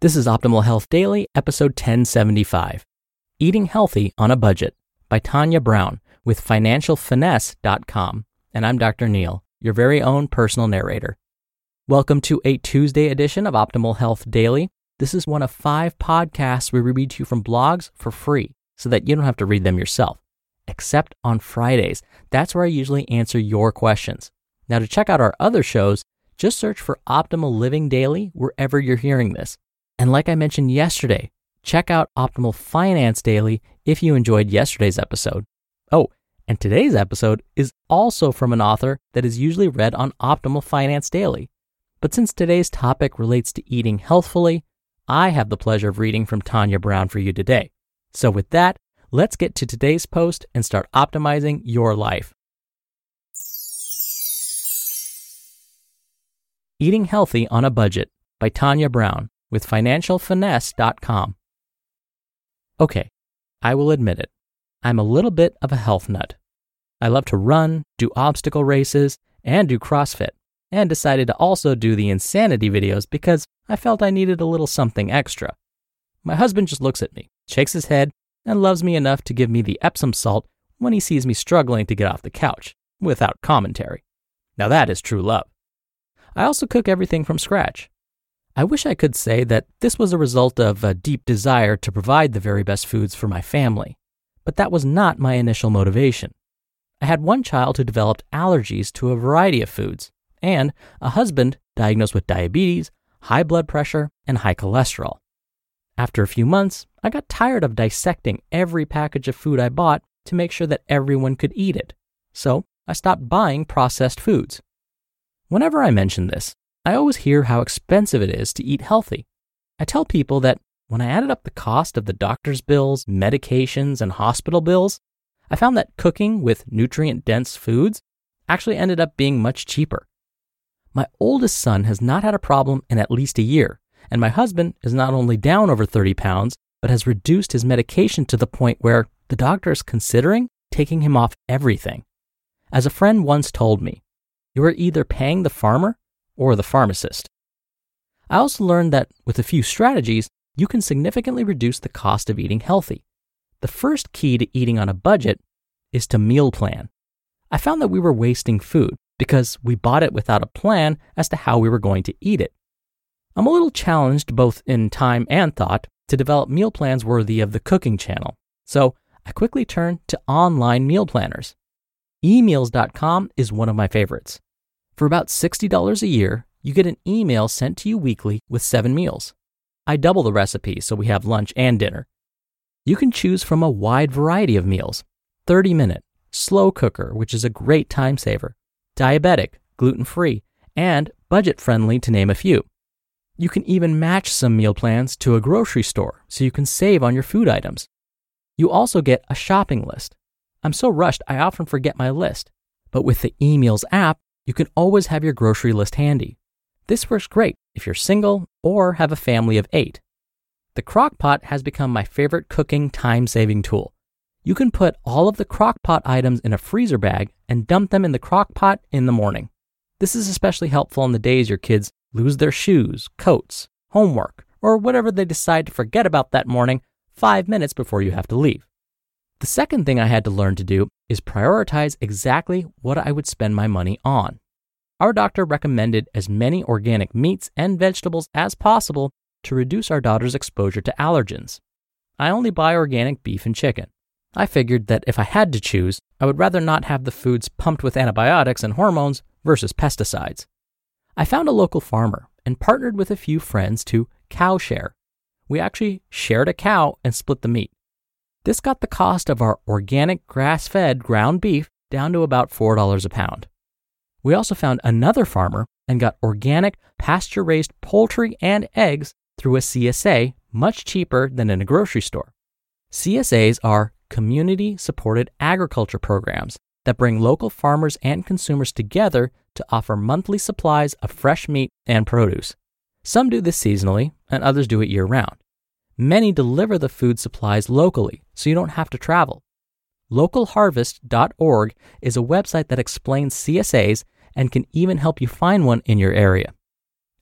This is Optimal Health Daily, episode 1075, Eating Healthy on a Budget, by Tania Brown with FinancialFinesse.com, and I'm Dr. Neil, your very own personal narrator. Welcome to a Tuesday edition of Optimal Health Daily. This is one of 5 podcasts where we read to you from blogs for free so that you don't have to read them yourself, except on Fridays. That's where I usually answer your questions. Now, to check out our other shows, just search for Optimal Living Daily wherever you're hearing this. And like I mentioned yesterday, check out Optimal Finance Daily if you enjoyed yesterday's episode. Oh, and today's episode is also from an author that is usually read on Optimal Finance Daily. But since today's topic relates to eating healthfully, I have the pleasure of reading from Tania Brown for you today. So with that, let's get to today's post and start optimizing your life. Eating Healthy on a Budget, by Tania Brown with FinancialFinesse.com. Okay, I will admit it. I'm a little bit of a health nut. I love to run, do obstacle races, and do CrossFit, and decided to also do the Insanity videos because I felt I needed a little something extra. My husband just looks at me, shakes his head, and loves me enough to give me the Epsom salt when he sees me struggling to get off the couch, without commentary. Now that is true love. I also cook everything from scratch. I wish I could say that this was a result of a deep desire to provide the very best foods for my family, but that was not my initial motivation. I had one child who developed allergies to a variety of foods, and a husband diagnosed with diabetes, high blood pressure, and high cholesterol. After a few months, I got tired of dissecting every package of food I bought to make sure that everyone could eat it, so I stopped buying processed foods. Whenever I mention this, I always hear how expensive it is to eat healthy. I tell people that when I added up the cost of the doctor's bills, medications, and hospital bills, I found that cooking with nutrient-dense foods actually ended up being much cheaper. My oldest son has not had a problem in at least a year, and my husband is not only down over 30 pounds, but has reduced his medication to the point where the doctor is considering taking him off everything. As a friend once told me, you are either paying the farmer or the pharmacist. I also learned that with a few strategies, you can significantly reduce the cost of eating healthy. The first key to eating on a budget is to meal plan. I found that we were wasting food because we bought it without a plan as to how we were going to eat it. I'm a little challenged both in time and thought to develop meal plans worthy of the cooking channel, so I quickly turned to online meal planners. EMeals.com is one of my favorites. For about $60 a year, you get an email sent to you weekly with 7 meals. I double the recipe so we have lunch and dinner. You can choose from a wide variety of meals. 30-minute, slow cooker, which is a great time saver, diabetic, gluten-free, and budget-friendly, to name a few. You can even match some meal plans to a grocery store so you can save on your food items. You also get a shopping list. I'm so rushed I often forget my list, but with the eMeals app, you can always have your grocery list handy. This works great if you're single or have a family of 8. The crockpot has become my favorite cooking time-saving tool. You can put all of the crockpot items in a freezer bag and dump them in the crockpot in the morning. This is especially helpful on the days your kids lose their shoes, coats, homework, or whatever they decide to forget about that morning 5 minutes before you have to leave. The second thing I had to learn to do is prioritize exactly what I would spend my money on. Our doctor recommended as many organic meats and vegetables as possible to reduce our daughter's exposure to allergens. I only buy organic beef and chicken. I figured that if I had to choose, I would rather not have the foods pumped with antibiotics and hormones versus pesticides. I found a local farmer and partnered with a few friends to cow share. We actually shared a cow and split the meat. This got the cost of our organic grass-fed ground beef down to about $4 a pound. We also found another farmer and got organic pasture-raised poultry and eggs through a CSA, much cheaper than in a grocery store. CSAs are community-supported agriculture programs that bring local farmers and consumers together to offer monthly supplies of fresh meat and produce. Some do this seasonally, and others do it year-round. Many deliver the food supplies locally, so you don't have to travel. Localharvest.org is a website that explains CSAs and can even help you find one in your area.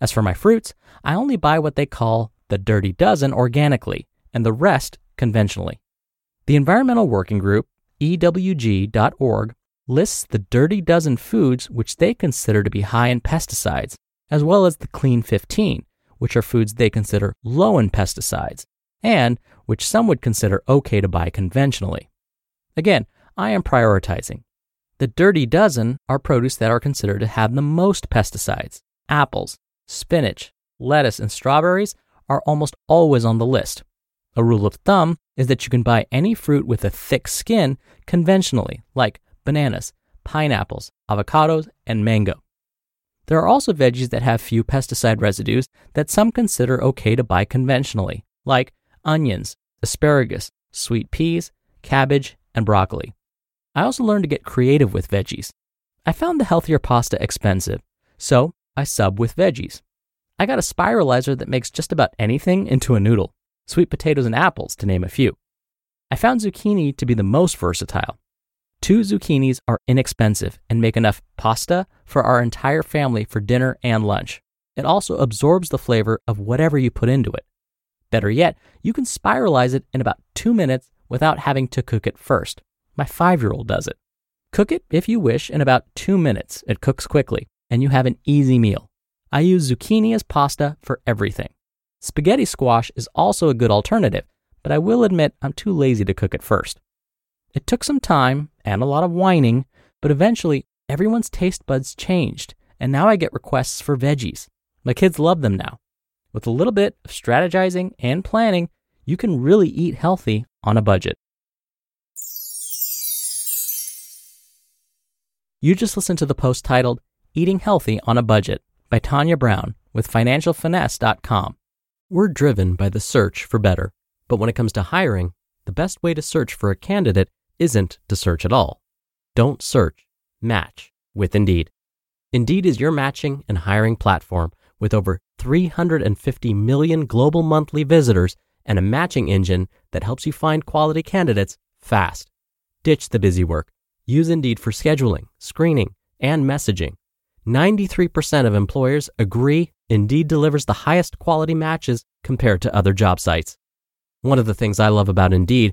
As for my fruits, I only buy what they call the Dirty Dozen organically, and the rest conventionally. The Environmental Working Group, EWG.org, lists the Dirty Dozen foods which they consider to be high in pesticides, as well as the Clean 15, which are foods they consider low in pesticides, and which some would consider okay to buy conventionally. Again, I am prioritizing. The Dirty Dozen are produce that are considered to have the most pesticides. Apples, spinach, lettuce, and strawberries are almost always on the list. A rule of thumb is that you can buy any fruit with a thick skin conventionally, like bananas, pineapples, avocados, and mango. There are also veggies that have few pesticide residues that some consider okay to buy conventionally, like onions, asparagus, sweet peas, cabbage, and broccoli. I also learned to get creative with veggies. I found the healthier pasta expensive, so I sub with veggies. I got a spiralizer that makes just about anything into a noodle, sweet potatoes and apples to name a few. I found zucchini to be the most versatile. 2 zucchinis are inexpensive and make enough pasta for our entire family for dinner and lunch. It also absorbs the flavor of whatever you put into it. Better yet, you can spiralize it in about 2 minutes without having to cook it first. My 5-year-old does it. Cook it, if you wish, in about 2 minutes. It cooks quickly, and you have an easy meal. I use zucchini as pasta for everything. Spaghetti squash is also a good alternative, but I will admit I'm too lazy to cook it first. It took some time and a lot of whining, but eventually everyone's taste buds changed, and now I get requests for veggies. My kids love them now. With a little bit of strategizing and planning, you can really eat healthy on a budget. You just listened to the post titled, Eating Healthy on a Budget, by Tania Brown with FinancialFinesse.com. We're driven by the search for better, but when it comes to hiring, the best way to search for a candidate isn't to search at all. Don't search, match with Indeed. Indeed is your matching and hiring platform with over 350 million global monthly visitors and a matching engine that helps you find quality candidates fast. Ditch the busy work. Use Indeed for scheduling, screening, and messaging. 93% of employers agree Indeed delivers the highest quality matches compared to other job sites. One of the things I love about Indeed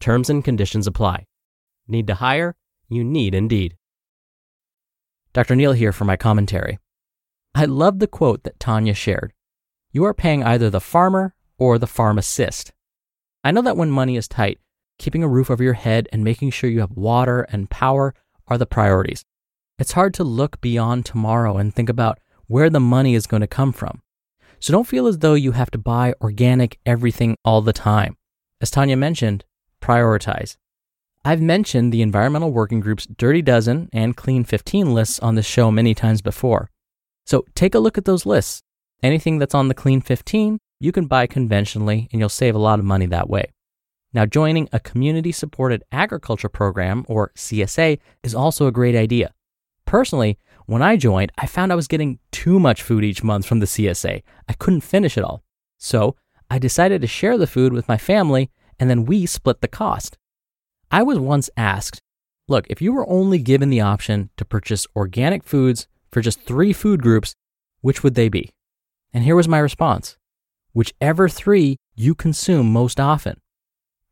Terms and conditions apply. Need to hire? You need Indeed. Dr. Neil here for my commentary. I love the quote that Tania shared. You are paying either the farmer or the pharmacist. I know that when money is tight, keeping a roof over your head and making sure you have water and power are the priorities. It's hard to look beyond tomorrow and think about where the money is going to come from. So don't feel as though you have to buy organic everything all the time. As Tania mentioned, prioritize. I've mentioned the Environmental Working Group's Dirty Dozen and Clean 15 lists on this show many times before. So take a look at those lists. Anything that's on the Clean 15, you can buy conventionally and you'll save a lot of money that way. Now, joining a community-supported agriculture program, or CSA, is also a great idea. Personally, When I joined, I found I was getting too much food each month from the CSA. I couldn't finish it all. So I decided to share the food with my family, and then we split the cost. I was once asked, look, if you were only given the option to purchase organic foods for just 3 food groups, which would they be? And here was my response. Whichever 3 you consume most often.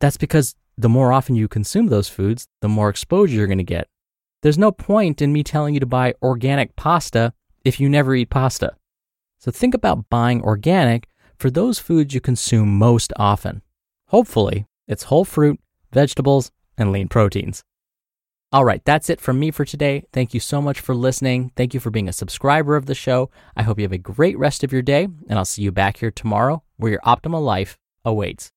That's because the more often you consume those foods, the more exposure you're going to get. There's no point in me telling you to buy organic pasta if you never eat pasta. So think about buying organic for those foods you consume most often. Hopefully, it's whole fruit, vegetables, and lean proteins. All right, that's it from me for today. Thank you so much for listening. Thank you for being a subscriber of the show. I hope you have a great rest of your day, and I'll see you back here tomorrow where your optimal life awaits.